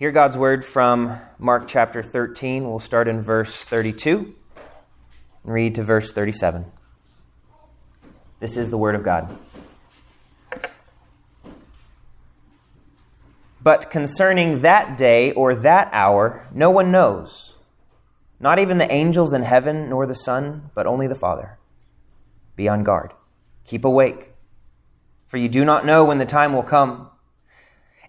Hear God's word from Mark chapter 13. We'll start in verse 32 and read to verse 37. This is the word of God. But concerning that day or that hour, no one knows, not even the angels in heaven nor the Son, but only the Father. Be on guard. Keep awake, for you do not know when the time will come.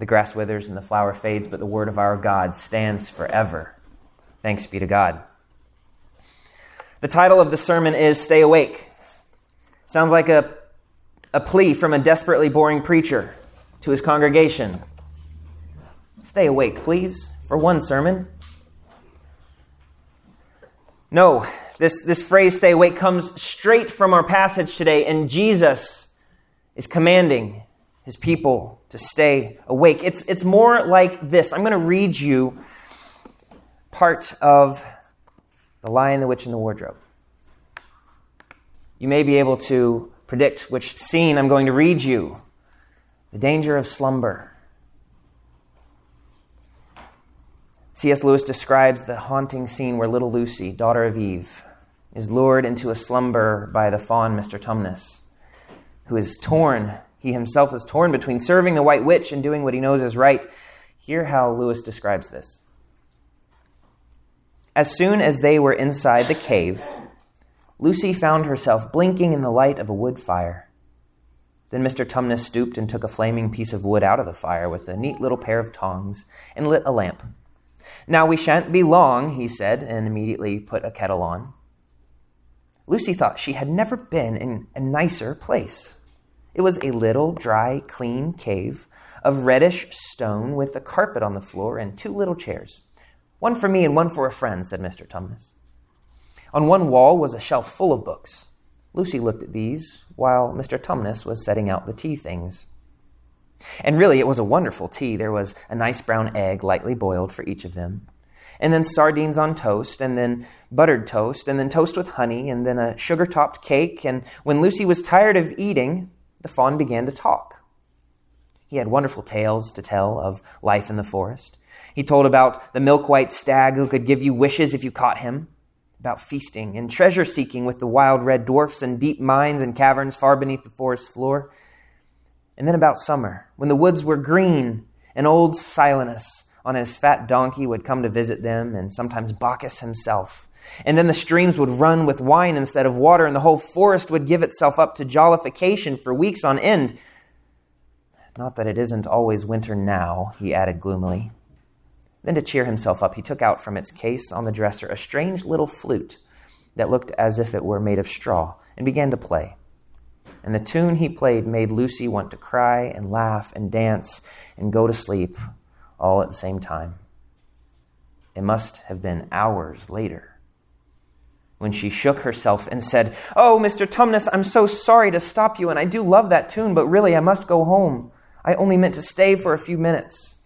The grass withers and the flower fades, but the word of our God stands forever. Thanks be to God. The title of the sermon is Stay Awake. Sounds like a plea from a desperately boring preacher to his congregation. Stay awake, please, for one sermon. No, this phrase, stay awake, comes straight from our passage today, and Jesus is commanding his people to stay awake. It's more like this. I'm going to read you part of The Lion, the Witch, and the Wardrobe. You may be able to predict which scene I'm going to read you. The danger of slumber. C.S. Lewis describes the haunting scene where little Lucy, daughter of Eve, is lured into a slumber by the fawn Mr. Tumnus, who is torn, he himself is torn between serving the white witch and doing what he knows is right. Hear how Lewis describes this. As soon as they were inside the cave, Lucy found herself blinking in the light of a wood fire. Then Mr. Tumnus stooped and took a flaming piece of wood out of the fire with a neat little pair of tongs and lit a lamp. Now we shan't be long, he said, and immediately put a kettle on. Lucy thought she had never been in a nicer place. It was a little, dry, clean cave of reddish stone with a carpet on the floor and two little chairs. One for me and one for a friend, said Mr. Tumnus. On one wall was a shelf full of books. Lucy looked at these while Mr. Tumnus was setting out the tea things. And really, it was a wonderful tea. There was a nice brown egg lightly boiled for each of them, and then sardines on toast, and then buttered toast, and then toast with honey, and then a sugar-topped cake. And when Lucy was tired of eating, the fawn began to talk. He had wonderful tales to tell of life in the forest. He told about the milk-white stag who could give you wishes if you caught him, about feasting and treasure-seeking with the wild red dwarfs and deep mines and caverns far beneath the forest floor. And then about summer, when the woods were green, and old Silenus on his fat donkey would come to visit them, and sometimes Bacchus himself. And then the streams would run with wine instead of water, and the whole forest would give itself up to jollification for weeks on end. Not that it isn't always winter now, he added gloomily. Then to cheer himself up, he took out from its case on the dresser a strange little flute that looked as if it were made of straw and began to play. And the tune he played made Lucy want to cry and laugh and dance and go to sleep all at the same time. It must have been hours later when she shook herself and said, "Oh, Mr. Tumnus, I'm so sorry to stop you, and I do love that tune, but really I must go home. I only meant to stay for a few minutes."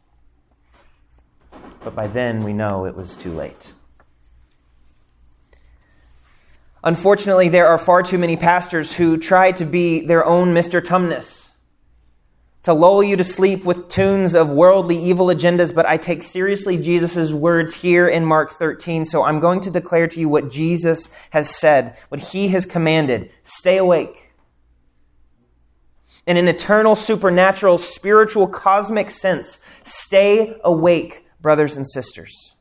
But by then, we know it was too late. Unfortunately, there are far too many pastors who try to be their own Mr. Tumnus, to lull you to sleep with tunes of worldly evil agendas, but I take seriously Jesus' words here in Mark 13, so I'm going to declare to you what Jesus has said, what he has commanded. Stay awake. In an eternal, supernatural, spiritual, cosmic sense, stay awake, brothers and sisters.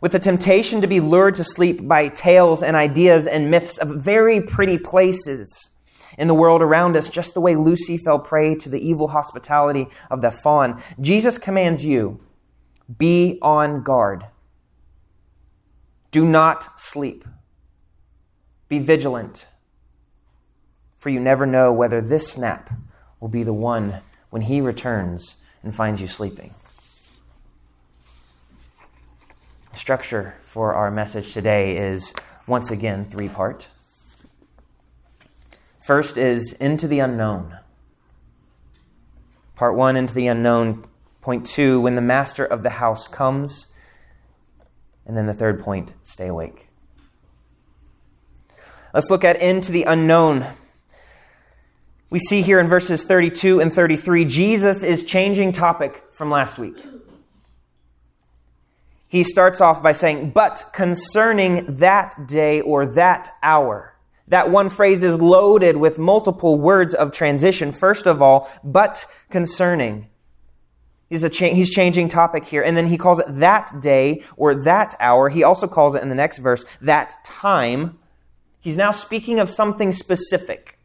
With the temptation to be lured to sleep by tales and ideas and myths of very pretty places in the world around us, just the way Lucy fell prey to the evil hospitality of the fawn, Jesus commands you, be on guard. Do not sleep. Be vigilant, for you never know whether this snap will be the one when he returns and finds you sleeping. structure for our message today is, once again, three-part. First is into the unknown. Part one, into the unknown. Point two, when the master of the house comes. And then the third point, stay awake. Let's look at into the unknown. We see here in verses 32 and 33, Jesus is changing topic from last week. He starts off by saying, but concerning that day or that hour. That one phrase is loaded with multiple words of transition. First of all, but concerning. He's changing topic here. And then he calls it that day or that hour. He also calls it in the next verse, that time. He's now speaking of something specific.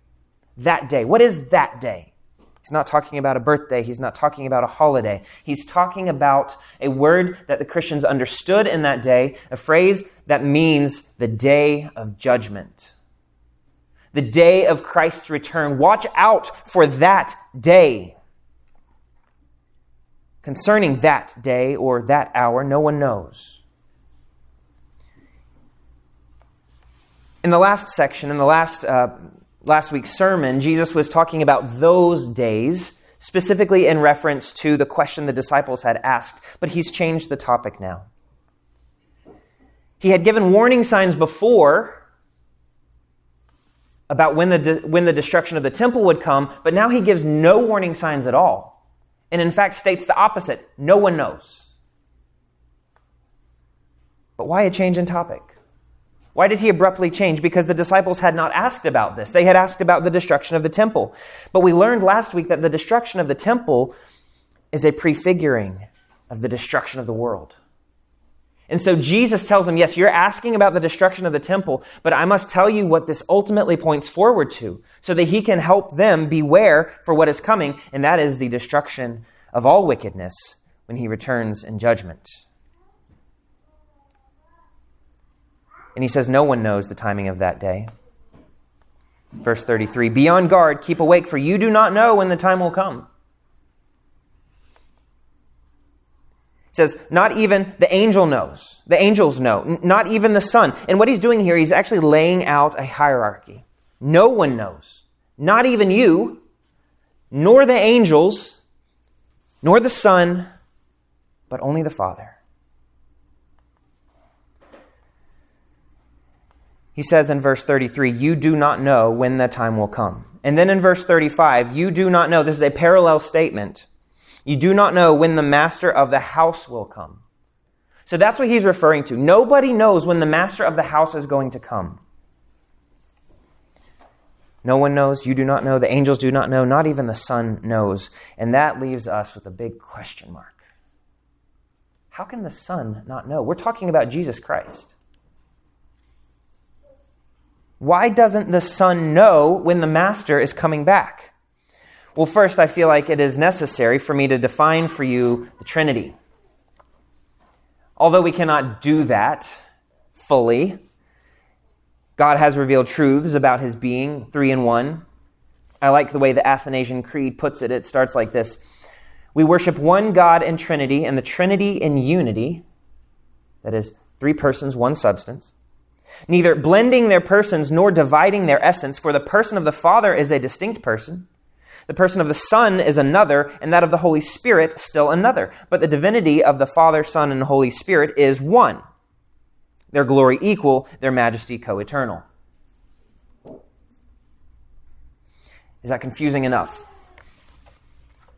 That day. What is that day? He's not talking about a birthday. He's not talking about a holiday. He's talking about a word that the Christians understood in that day, a phrase that means the day of judgment. The day of Christ's return. Watch out for that day. Concerning that day or that hour, no one knows. In the last section, in the last week's sermon, Jesus was talking about those days, specifically in reference to the question the disciples had asked, but he's changed the topic now. He had given warning signs before about when the destruction of the temple would come, but now he gives no warning signs at all. And in fact states the opposite. No one knows. But why a change in topic? Why did he abruptly change? Because the disciples had not asked about this. They had asked about the destruction of the temple. But we learned last week that the destruction of the temple is a prefiguring of the destruction of the world. And so Jesus tells them, yes, you're asking about the destruction of the temple, but I must tell you what this ultimately points forward to so that he can help them beware for what is coming, and that is the destruction of all wickedness when he returns in judgment. And he says, no one knows the timing of that day. Verse 33, be on guard, keep awake, for you do not know when the time will come. Says, not even the angel knows. The angels know. Not even the Son. And what he's doing here, he's actually laying out a hierarchy. No one knows. Not even you, nor the angels, nor the Son, but only the Father. He says in verse 33, you do not know when the time will come. And then in verse 35, you do not know. This is a parallel statement. You do not know when the master of the house will come. So that's what he's referring to. Nobody knows when the master of the house is going to come. No one knows. You do not know. The angels do not know. Not even the Son knows. And that leaves us with a big question mark. How can the Son not know? We're talking about Jesus Christ. Why doesn't the Son know when the master is coming back? Well, first, I feel like it is necessary for me to define for you the Trinity. Although we cannot do that fully, God has revealed truths about his being, three in one. I like the way the Athanasian Creed puts it. It starts like this. We worship one God in Trinity, and the Trinity in unity, that is, three persons, one substance, neither blending their persons nor dividing their essence, for the person of the Father is a distinct person. The person of the Son is another, and that of the Holy Spirit still another. But the divinity of the Father, Son, and Holy Spirit is one. Their glory equal, their majesty co-eternal. Is that confusing enough?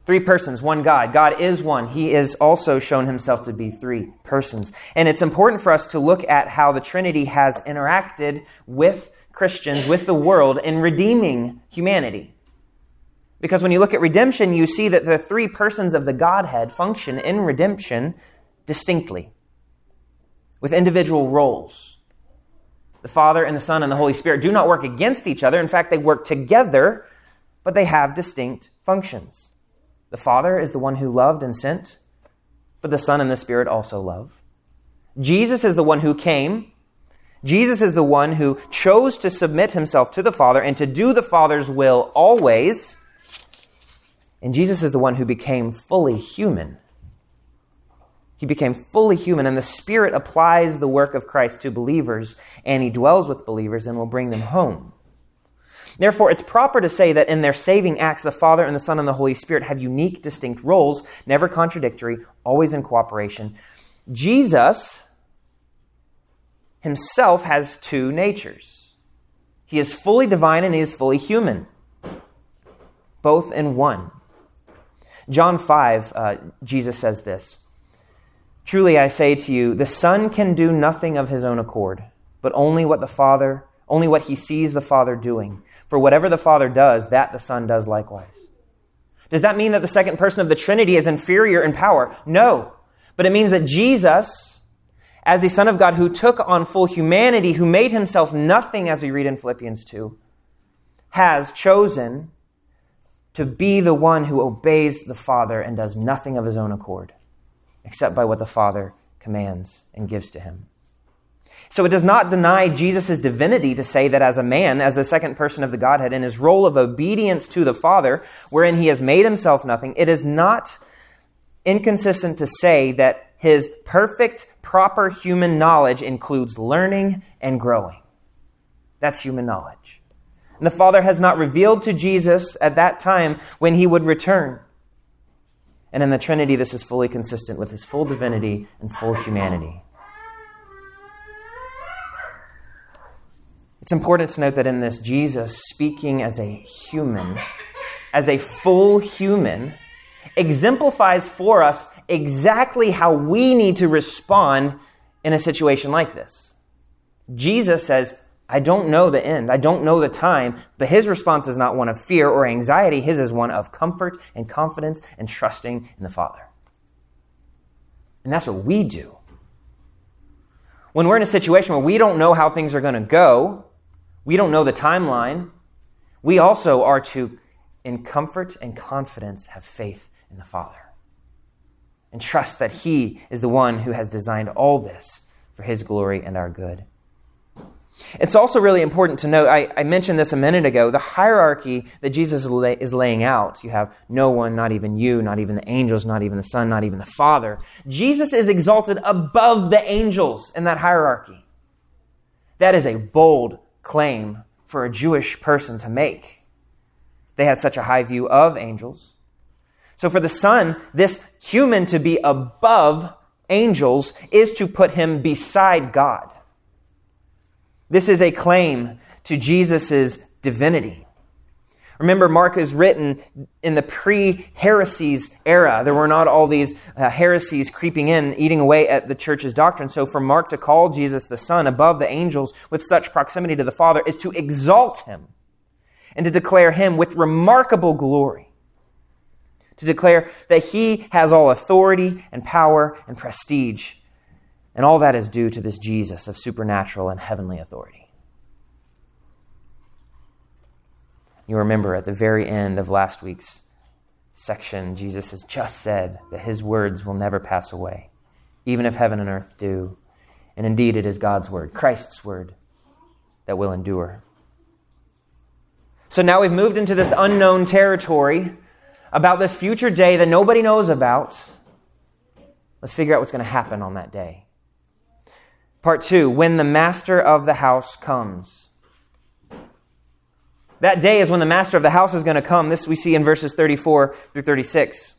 Three persons, one God. God is one. He is also shown himself to be three persons. And it's important for us to look at how the Trinity has interacted with Christians, with the world, in redeeming humanity. Because when you look at redemption, you see that the three persons of the Godhead function in redemption distinctly, with individual roles. The Father and the Son and the Holy Spirit do not work against each other. In fact, they work together, but they have distinct functions. The Father is the one who loved and sent, but the Son and the Spirit also love. Jesus is the one who came. Jesus is the one who chose to submit himself to the Father and to do the Father's will always. And Jesus is the one who became fully human He became fully human, and the Spirit applies the work of Christ to believers, and he dwells with believers and will bring them home. Therefore, it's proper to say that in their saving acts, the Father and the Son and the Holy Spirit have unique, distinct roles, never contradictory, always in cooperation. Jesus himself has two natures. He is fully divine and he is fully human, both in one. John 5, Jesus says this, "Truly I say to you, the Son can do nothing of his own accord, but only what he sees the Father doing. For whatever the Father does, that the Son does likewise." Does that mean that the second person of the Trinity is inferior in power? No. But it means that Jesus, as the Son of God who took on full humanity, who made himself nothing, as we read in Philippians 2, has chosen to be the one who obeys the Father and does nothing of his own accord, except by what the Father commands and gives to him. So it does not deny Jesus' divinity to say that as a man, as the second person of the Godhead, in his role of obedience to the Father, wherein he has made himself nothing, it is not inconsistent to say that his perfect, proper human knowledge includes learning and growing. That's human knowledge. And the Father has not revealed to Jesus at that time when he would return. And in the Trinity, this is fully consistent with his full divinity and full humanity. It's important to note that in this, Jesus, speaking as a human, as a full human, exemplifies for us exactly how we need to respond in a situation like this. Jesus says, I don't know the end, I don't know the time, but his response is not one of fear or anxiety. His is one of comfort and confidence and trusting in the Father. And that's what we do. When we're in a situation where we don't know how things are going to go, we don't know the timeline, we also are to, in comfort and confidence, have faith in the Father and trust that he is the one who has designed all this for his glory and our good. It's also really important to note, I mentioned this a minute ago, the hierarchy that Jesus is laying out. You have no one, not even you, not even the angels, not even the Son, not even the Father. Jesus is exalted above the angels in that hierarchy. That is a bold claim for a Jewish person to make. They had such a high view of angels. So for the Son, this human to be above angels is to put him beside God. This is a claim to Jesus' divinity. Remember, Mark is written in the pre-heresies era. There were not all these heresies creeping in, eating away at the church's doctrine. So for Mark to call Jesus the Son above the angels with such proximity to the Father is to exalt him and to declare him with remarkable glory, to declare that he has all authority and power and prestige. And all that is due to this Jesus of supernatural and heavenly authority. You remember at the very end of last week's section, Jesus has just said that his words will never pass away, even if heaven and earth do. And indeed, it is God's word, Christ's word, that will endure. So now we've moved into this unknown territory about this future day that nobody knows about. Let's figure out what's going to happen on that day. Part 2, when the master of the house comes. That day is when the master of the house is going to come. This we see in verses 34 through 36.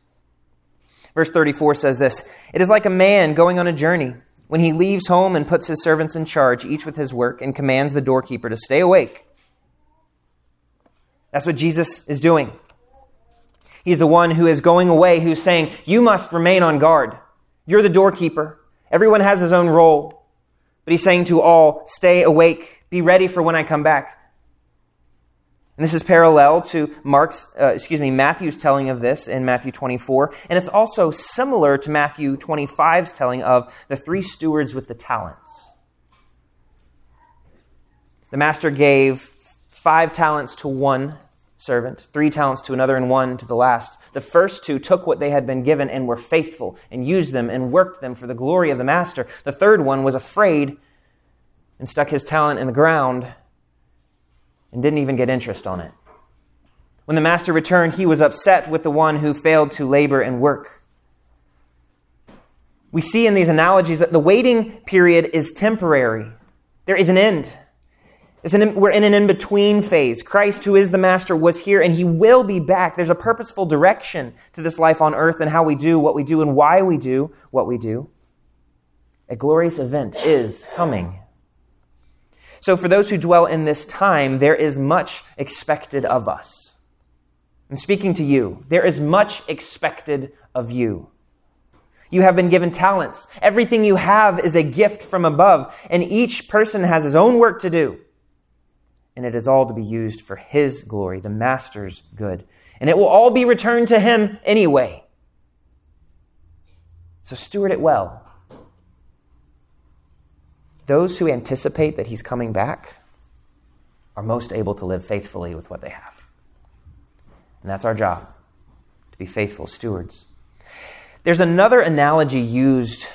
Verse 34 says this, "It is like a man going on a journey when he leaves home and puts his servants in charge, each with his work, and commands the doorkeeper to stay awake." That's what Jesus is doing. He's the one who is going away, who's saying, you must remain on guard. You're the doorkeeper. Everyone has his own role. But he's saying to all, stay awake, be ready for when I come back. And this is parallel to Matthew's telling of this in Matthew 24. And it's also similar to Matthew 25's telling of the three stewards with the talents. The master gave 5 talents to one servant, 3 talents to another, and 1 to the last. The first 2 took what they had been given and were faithful and used them and worked them for the glory of the master. The third one was afraid and stuck his talent in the ground and didn't even get interest on it. When the master returned, he was upset with the one who failed to labor and work. We see in these analogies that the waiting period is temporary. There is an end. We're in an in-between phase. Christ, who is the Master, was here, and He will be back. There's a purposeful direction to this life on earth and how we do what we do and why we do what we do. A glorious event is coming. So for those who dwell in this time, there is much expected of us. I'm speaking to you. There is much expected of you. You have been given talents. Everything you have is a gift from above, and each person has his own work to do. And it is all to be used for His glory, the Master's good. And it will all be returned to Him anyway. So steward it well. Those who anticipate that He's coming back are most able to live faithfully with what they have. And that's our job, to be faithful stewards. There's another analogy used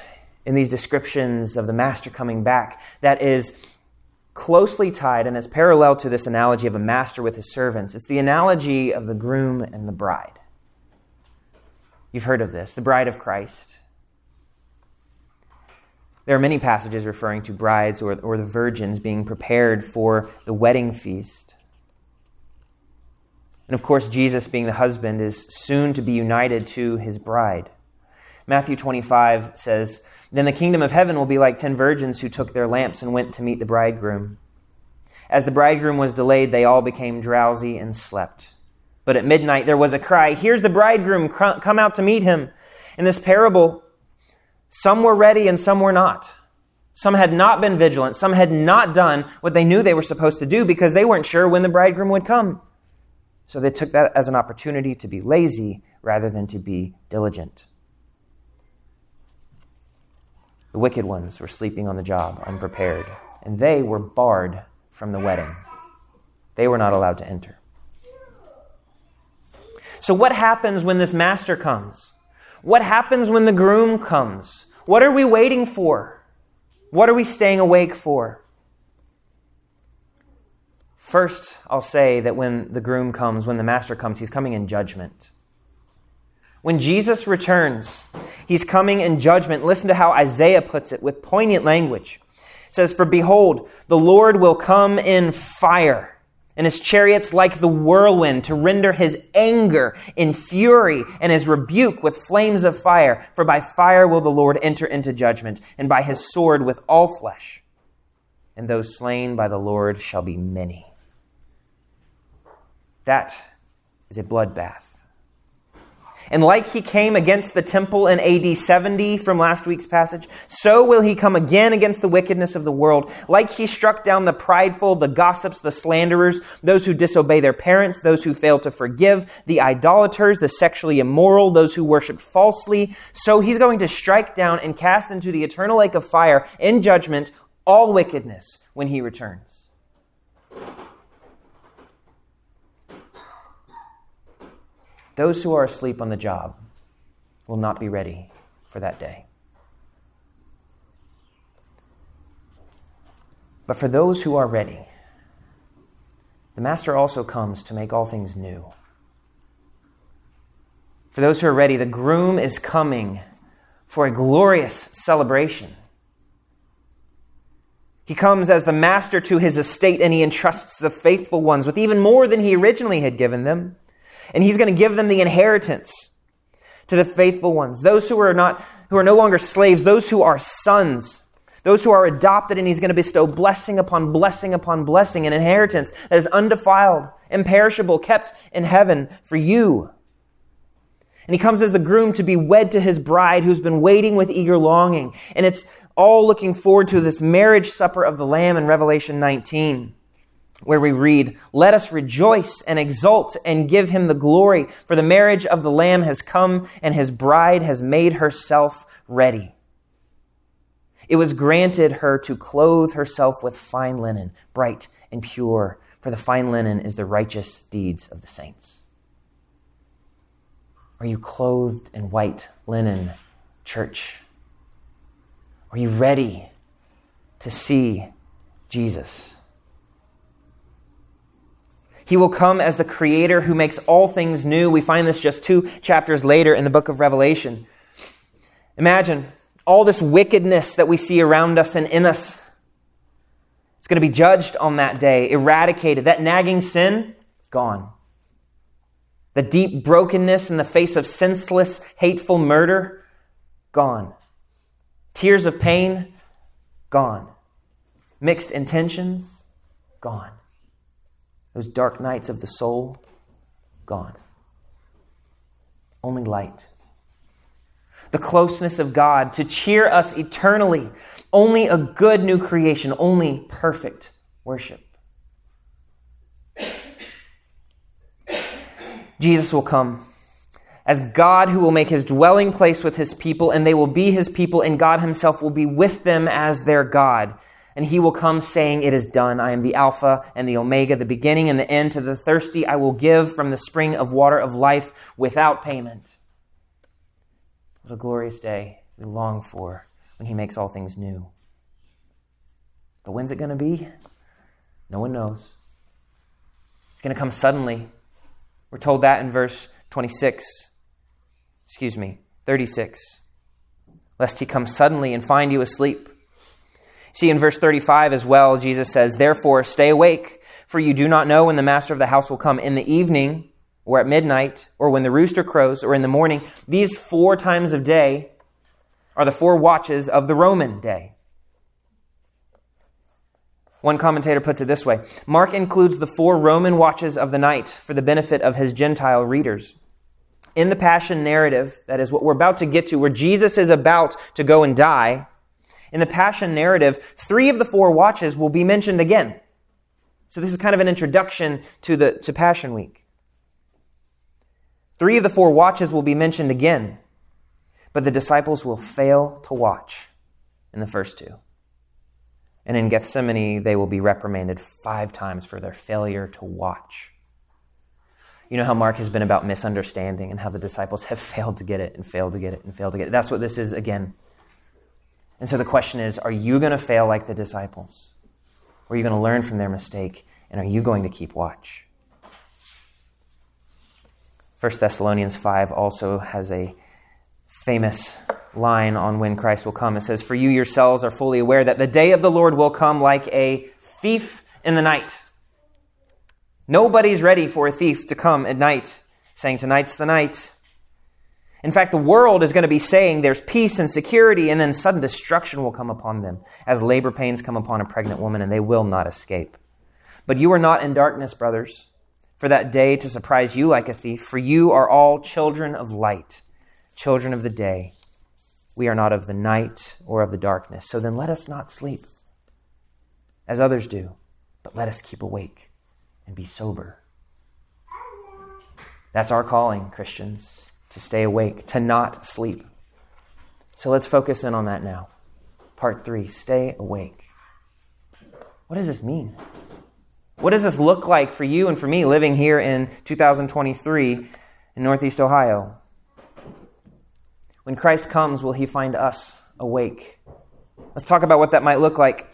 in these descriptions of the Master coming back that is closely tied and is parallel to this analogy of a master with his servants. It's the analogy of the groom and the bride. You've heard of this, the bride of Christ. There are many passages referring to brides or the virgins being prepared for the wedding feast. And of course, Jesus, being the husband, is soon to be united to His bride. Matthew 25 says, "Then the kingdom of heaven will be like 10 virgins who took their lamps and went to meet the bridegroom. As the bridegroom was delayed, they all became drowsy and slept. But at midnight there was a cry, 'Here's the bridegroom, come out to meet him.'" In this parable, some were ready and some were not. Some had not been vigilant. Some had not done what they knew they were supposed to do because they weren't sure when the bridegroom would come. So they took that as an opportunity to be lazy rather than to be diligent. The wicked ones were sleeping on the job, unprepared, and they were barred from the wedding. They were not allowed to enter. So what happens when this master comes? What happens when the groom comes? What are we waiting for? What are we staying awake for? First, I'll say that when the groom comes, when the master comes, he's coming in judgment. When Jesus returns, He's coming in judgment. Listen to how Isaiah puts it with poignant language. It says, "For behold, the Lord will come in fire, and His chariots like the whirlwind, to render His anger in fury and His rebuke with flames of fire. For by fire will the Lord enter into judgment, and by His sword with all flesh. And those slain by the Lord shall be many." That is a bloodbath. And like He came against the temple in AD 70 from last week's passage, so will He come again against the wickedness of the world. Like He struck down the prideful, the gossips, the slanderers, those who disobey their parents, those who fail to forgive, the idolaters, the sexually immoral, those who worship falsely, so He's going to strike down and cast into the eternal lake of fire in judgment all wickedness when He returns. Those who are asleep on the job will not be ready for that day. But for those who are ready, the Master also comes to make all things new. For those who are ready, the groom is coming for a glorious celebration. He comes as the Master to His estate, and He entrusts the faithful ones with even more than He originally had given them. And He's going to give them the inheritance to the faithful ones, those who are no longer slaves, those who are sons, those who are adopted, and He's going to bestow blessing upon blessing upon blessing, an inheritance that is undefiled, imperishable, kept in heaven for you. And He comes as the groom to be wed to His bride, who's been waiting with eager longing. And it's all looking forward to this marriage supper of the Lamb in Revelation 19. Where we read, "Let us rejoice and exult and give Him the glory, for the marriage of the Lamb has come, and His bride has made herself ready. It was granted her to clothe herself with fine linen, bright and pure, for the fine linen is the righteous deeds of the saints." Are you clothed in white linen, church? Are you ready to see Jesus? He will come as the Creator who makes all things new. We find this just 2 chapters later in the book of Revelation. Imagine all this wickedness that we see around us and in us, it's going to be judged on that day, eradicated. That nagging sin, gone. The deep brokenness in the face of senseless, hateful murder, gone. Tears of pain, gone. Mixed intentions, gone. Those dark nights of the soul, gone. Only light. The closeness of God to cheer us eternally. Only a good new creation. Only perfect worship. Jesus will come as God who will make his dwelling place with his people, and they will be his people, and God himself will be with them as their God. And he will come saying, "It is done. I am the Alpha and the Omega, the beginning and the end. To the thirsty I will give from the spring of water of life without payment." What a glorious day we long for when he makes all things new. But when's it going to be? No one knows. It's going to come suddenly. We're told that in verse 36. "Lest he come suddenly and find you asleep." See, in verse 35 as well, Jesus says, "Therefore, stay awake, for you do not know when the master of the house will come in the evening, or at midnight, or when the rooster crows, or in the morning." These 4 times of day are the 4 watches of the Roman day. One commentator puts it this way: Mark includes the 4 Roman watches of the night for the benefit of his Gentile readers. In the Passion narrative, that is what we're about to get to, where Jesus is about to go and die, in the Passion narrative, 3 of the 4 watches will be mentioned again. So this is kind of an introduction to Passion Week. 3 of the 4 watches will be mentioned again, but the disciples will fail to watch in the first 2. And in Gethsemane, they will be reprimanded 5 times for their failure to watch. You know how Mark has been about misunderstanding and how the disciples have failed to get it and failed to get it and failed to get it. That's what this is again. And so the question is, are you going to fail like the disciples? Or are you going to learn from their mistake? And are you going to keep watch? 1 Thessalonians 5 also has a famous line on when Christ will come. It says, "For you yourselves are fully aware that the day of the Lord will come like a thief in the night." Nobody's ready for a thief to come at night, saying, "Tonight's the night." In fact, the world is going to be saying there's peace and security, and then sudden destruction will come upon them as labor pains come upon a pregnant woman, and they will not escape. "But you are not in darkness, brothers, for that day to surprise you like a thief, for you are all children of light, children of the day. We are not of the night or of the darkness. So then let us not sleep as others do, but let us keep awake and be sober." That's our calling, Christians. To stay awake, to not sleep. So let's focus in on that now. Part 3, stay awake. What does this mean? What does this look like for you and for me living here in 2023 in Northeast Ohio? When Christ comes, will he find us awake? Let's talk about what that might look like.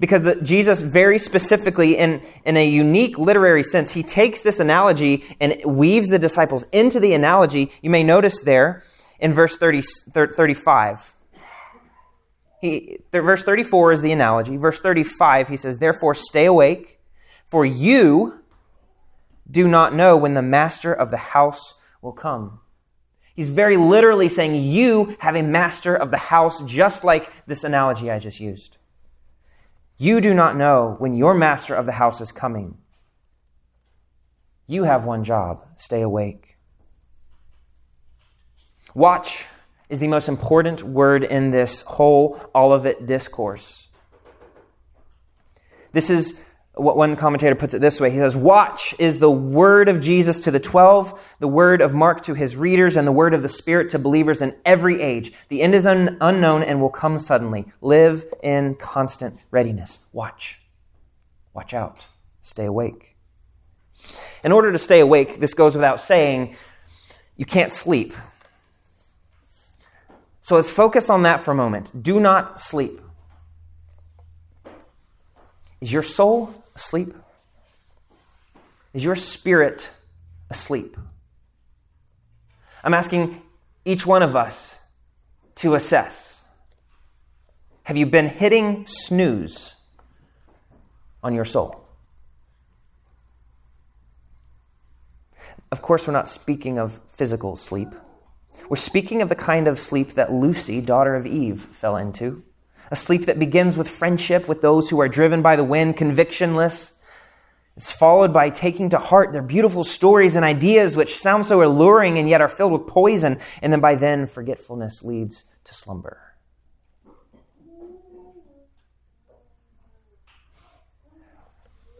Because Jesus very specifically, in a unique literary sense, he takes this analogy and weaves the disciples into the analogy. You may notice there in verse 35. Verse 34 is the analogy. Verse 35, he says, "Therefore stay awake, for you do not know when the master of the house will come." He's very literally saying you have a master of the house, just like this analogy I just used. You do not know when your master of the house is coming. You have one job: stay awake. Watch is the most important word in this whole Olivet discourse. This is what one commentator puts it this way. He says, "Watch is the word of Jesus to the 12, the word of Mark to his readers, and the word of the Spirit to believers in every age. The end is unknown and will come suddenly. Live in constant readiness." Watch. Watch out. Stay awake. In order to stay awake, this goes without saying, you can't sleep. So let's focus on that for a moment. Do not sleep. Is your soul asleep? Is your spirit asleep? I'm asking each one of us to assess. Have you been hitting snooze on your soul? Of course, we're not speaking of physical sleep. We're speaking of the kind of sleep that Lucy, daughter of Eve, fell into. A sleep that begins with friendship with those who are driven by the wind, convictionless. It's followed by taking to heart their beautiful stories and ideas which sound so alluring and yet are filled with poison. And then by then, forgetfulness leads to slumber.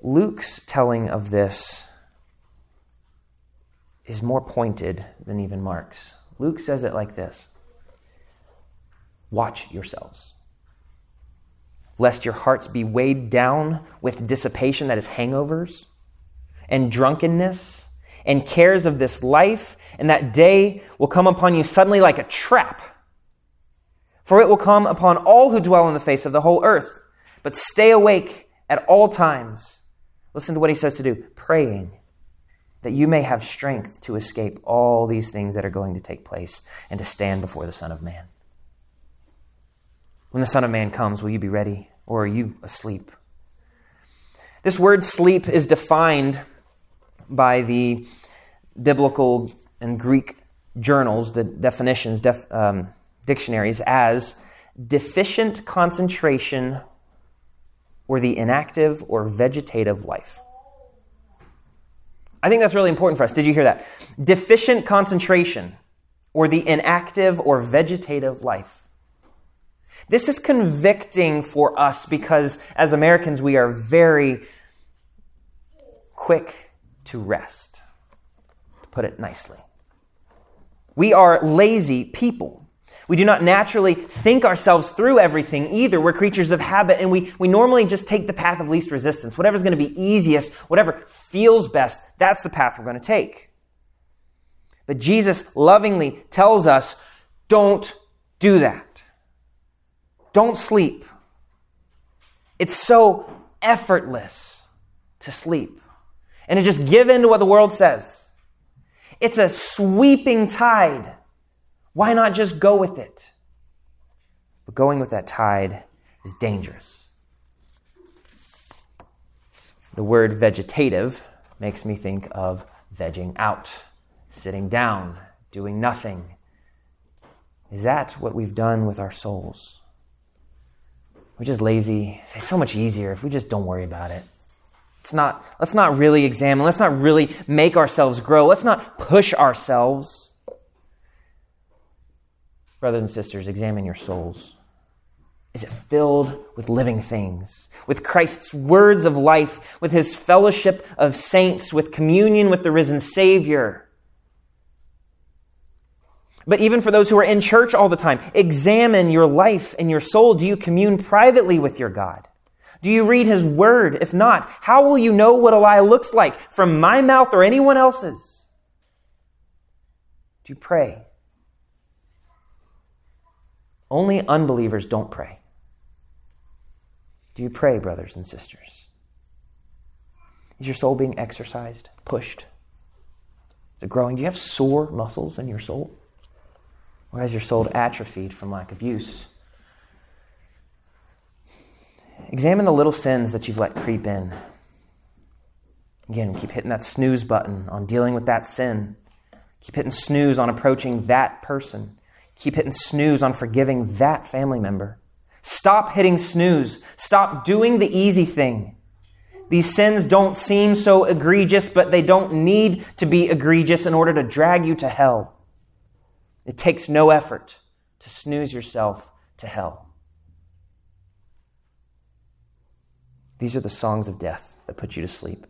Luke's telling of this is more pointed than even Mark's. Luke says it like this: watch yourselves, lest your hearts be weighed down with dissipation, that is hangovers, and drunkenness, and cares of this life, and that day will come upon you suddenly like a trap. For it will come upon all who dwell on the face of the whole earth. But stay awake at all times. Listen to what he says to do, praying that you may have strength to escape all these things that are going to take place and to stand before the Son of Man. When the Son of Man comes, will you be ready, or are you asleep? This word sleep is defined by the biblical and Greek journals, the definitions, dictionaries, as deficient concentration or the inactive or vegetative life. I think that's really important for us. Did you hear that? Deficient concentration or the inactive or vegetative life. This is convicting for us because as Americans, we are very quick to rest, to put it nicely. We are lazy people. We do not naturally think ourselves through everything either. We're creatures of habit, and we normally just take the path of least resistance. Whatever's going to be easiest, whatever feels best, that's the path we're going to take. But Jesus lovingly tells us, don't do that. Don't sleep. It's so effortless to sleep and to just give in to what the world says. It's a sweeping tide. Why not just go with it? But going with that tide is dangerous. The word vegetative makes me think of vegging out, sitting down, doing nothing. Is that what we've done with our souls? We're just lazy. It's so much easier if we just don't worry about it. Let's not really examine. Let's not really make ourselves grow. Let's not push ourselves. Brothers and sisters, examine your souls. Is it filled with living things, with Christ's words of life, with his fellowship of saints, with communion with the risen Savior? But even for those who are in church all the time, examine your life and your soul. Do you commune privately with your God? Do you read his word? If not, how will you know what a lie looks like from my mouth or anyone else's? Do you pray? Only unbelievers don't pray. Do you pray, brothers and sisters? Is your soul being exercised, pushed? Is it growing? Do you have sore muscles in your soul? Or has your soul atrophied from lack of use? Examine the little sins that you've let creep in. Again, keep hitting that snooze button on dealing with that sin. Keep hitting snooze on approaching that person. Keep hitting snooze on forgiving that family member. Stop hitting snooze. Stop doing the easy thing. These sins don't seem so egregious, but they don't need to be egregious in order to drag you to hell. It takes no effort to snooze yourself to hell. These are the songs of death that put you to sleep.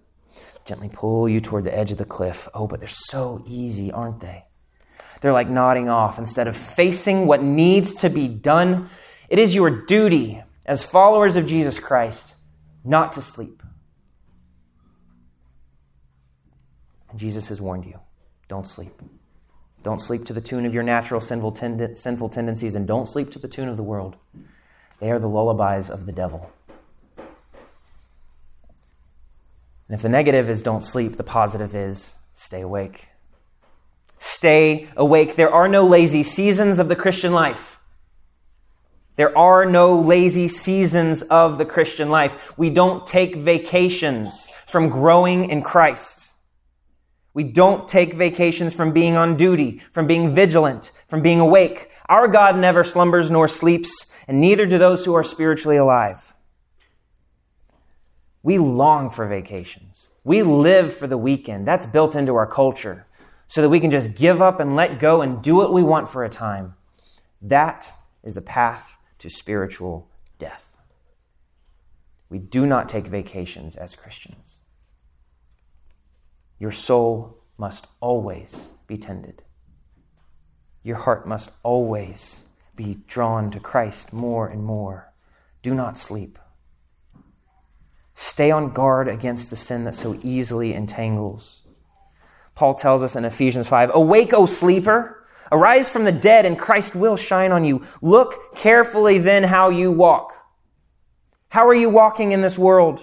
Gently pull you toward the edge of the cliff. Oh, but they're so easy, aren't they? They're like nodding off instead of facing what needs to be done. It is your duty as followers of Jesus Christ not to sleep. And Jesus has warned you, don't sleep. Don't sleep to the tune of your natural sinful tendencies, and don't sleep to the tune of the world. They are the lullabies of the devil. And if the negative is don't sleep, the positive is stay awake. Stay awake. There are no lazy seasons of the Christian life. There are no lazy seasons of the Christian life. We don't take vacations from growing in Christ. We don't take vacations from being on duty, from being vigilant, from being awake. Our God never slumbers nor sleeps, and neither do those who are spiritually alive. We long for vacations. We live for the weekend. That's built into our culture so that we can just give up and let go and do what we want for a time. That is the path to spiritual death. We do not take vacations as Christians. Your soul must always be tended. Your heart must always be drawn to Christ more and more. Do not sleep. Stay on guard against the sin that so easily entangles. Paul tells us in Ephesians 5, "Awake, O sleeper! Arise from the dead, and Christ will shine on you. Look carefully then how you walk." How are you walking in this world?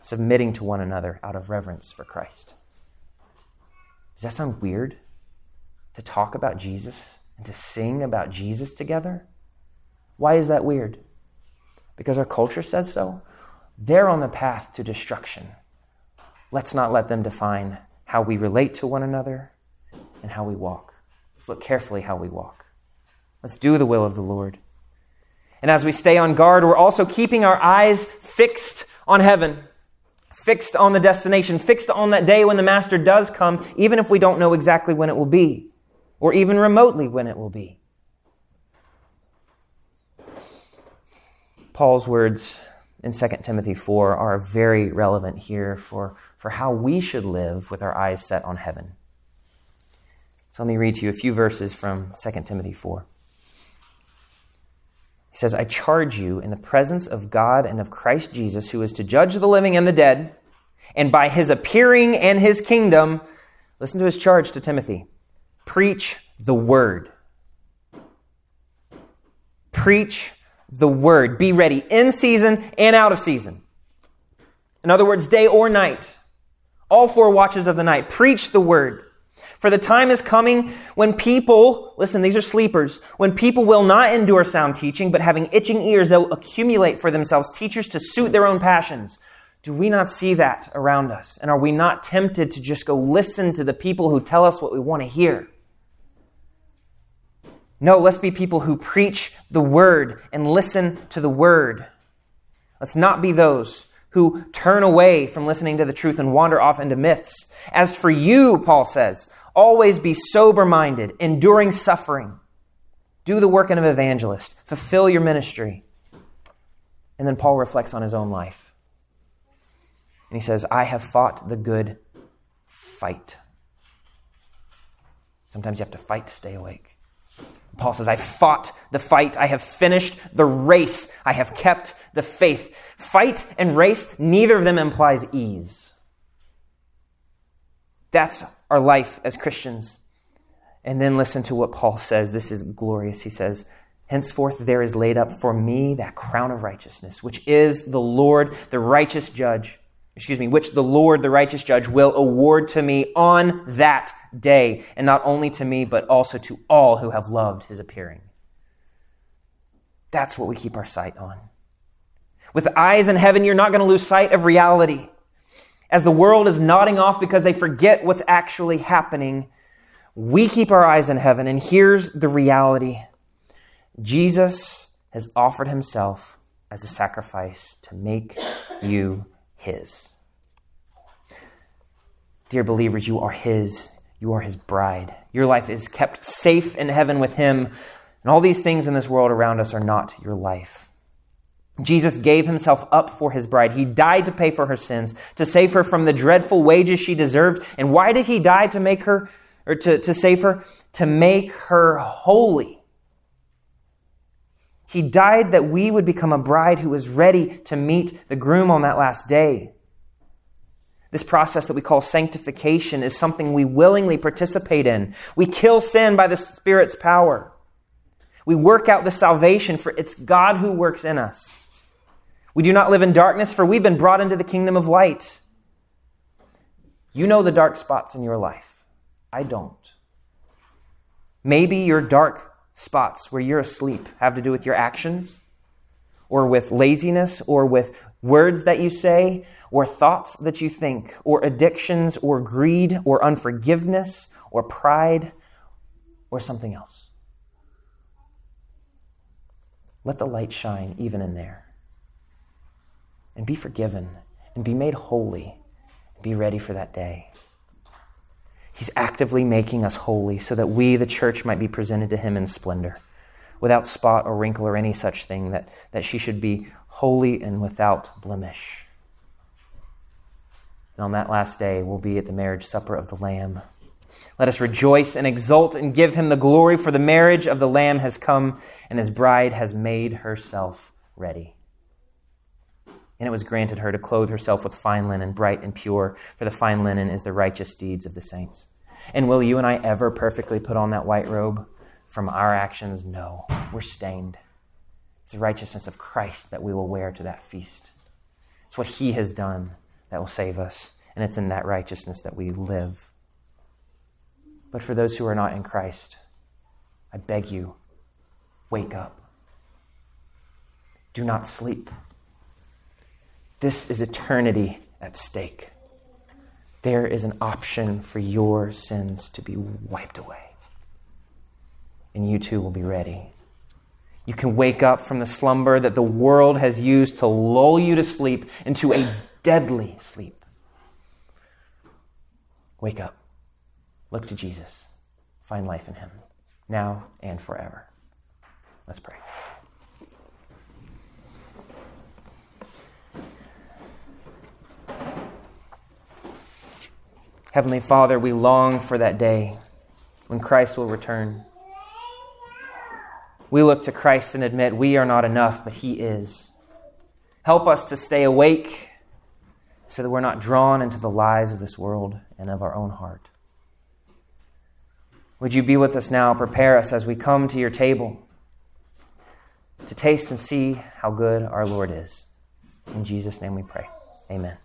submitting to one another out of reverence for Christ. Does that sound weird? To talk about Jesus and to sing about Jesus together? Why is that weird? Because our culture says so? They're on the path to destruction. Let's not let them define how we relate to one another and how we walk. Let's look carefully how we walk. Let's do the will of the Lord. And as we stay on guard, we're also keeping our eyes fixed on heaven, fixed on the destination, fixed on that day when the Master does come, even if we don't know exactly when it will be, or even remotely when it will be. Paul's words in 2 Timothy 4 are very relevant here for how we should live with our eyes set on heaven. So let me read to you a few verses from 2 Timothy 4. He says, "I charge you in the presence of God and of Christ Jesus, who is to judge the living and the dead, and by his appearing and his kingdom," listen to his charge to Timothy, "preach the word." Preach the word. Be ready in season and out of season. In other words, day or night. All four watches of the night. Preach the word. "For the time is coming when people," listen, these are sleepers, "when people will not endure sound teaching, but having itching ears, they'll accumulate for themselves teachers to suit their own passions." Do we not see that around us? And are we not tempted to just go listen to the people who tell us what we want to hear? No, let's be people who preach the word and listen to the word. Let's not be those who turn away from listening to the truth and wander off into myths. "As for you," Paul says, "always be sober-minded, enduring suffering. Do the work of an evangelist. Fulfill your ministry." And then Paul reflects on his own life. And he says, "I have fought the good fight." Sometimes you have to fight to stay awake. Paul says, "I fought the fight. I have finished the race. I have kept the faith." Fight and race, neither of them implies ease. That's our life as Christians. And then listen to what Paul says. This is glorious. He says, "Henceforth there is laid up for me that crown of righteousness, which is the Lord, the righteous judge. Which the Lord, the righteous judge, will award to me on that day, and not only to me, but also to all who have loved his appearing." That's what we keep our sight on. With eyes in heaven, you're not going to lose sight of reality. As the world is nodding off because they forget what's actually happening, we keep our eyes in heaven, and here's the reality. Jesus has offered himself as a sacrifice to make you his. Dear believers, you are his. You are his bride. Your life is kept safe in heaven with him, and all these things in this world around us are not your life. Jesus gave himself up for his bride. He died to pay for her sins, to save her from the dreadful wages she deserved. And why did he die? To make her, or to save her? To make her holy. He died that we would become a bride who is ready to meet the groom on that last day. This process that we call sanctification is something we willingly participate in. We kill sin by the Spirit's power. We work out the salvation, for it's God who works in us. We do not live in darkness, for we've been brought into the kingdom of light. You know the dark spots in your life. I don't. Maybe your dark spots where you're asleep have to do with your actions, or with laziness, or with words that you say, or thoughts that you think, or addictions, or greed, or unforgiveness, or pride, or something else. Let the light shine even in there. And be forgiven, and be made holy, and be ready for that day. He's actively making us holy so that we, the church, might be presented to Him in splendor, without spot or wrinkle or any such thing, that she should be holy and without blemish. And on that last day, we'll be at the marriage supper of the Lamb. Let us rejoice and exult and give Him the glory, for the marriage of the Lamb has come, and His bride has made herself ready. And it was granted her to clothe herself with fine linen, bright and pure, for the fine linen is the righteous deeds of the saints. And will you and I ever perfectly put on that white robe? From our actions, no. We're stained. It's the righteousness of Christ that we will wear to that feast. It's what He has done that will save us, and it's in that righteousness that we live. But for those who are not in Christ, I beg you, wake up. Do not sleep. This is eternity at stake. There is an option for your sins to be wiped away. And you too will be ready. You can wake up from the slumber that the world has used to lull you to sleep into a deadly sleep. Wake up. Look to Jesus. Find life in Him, now and forever. Let's pray. Heavenly Father, we long for that day when Christ will return. We look to Christ and admit we are not enough, but He is. Help us to stay awake so that we're not drawn into the lies of this world and of our own heart. Would you be with us now? Prepare us as we come to your table to taste and see how good our Lord is. In Jesus' name we pray. Amen.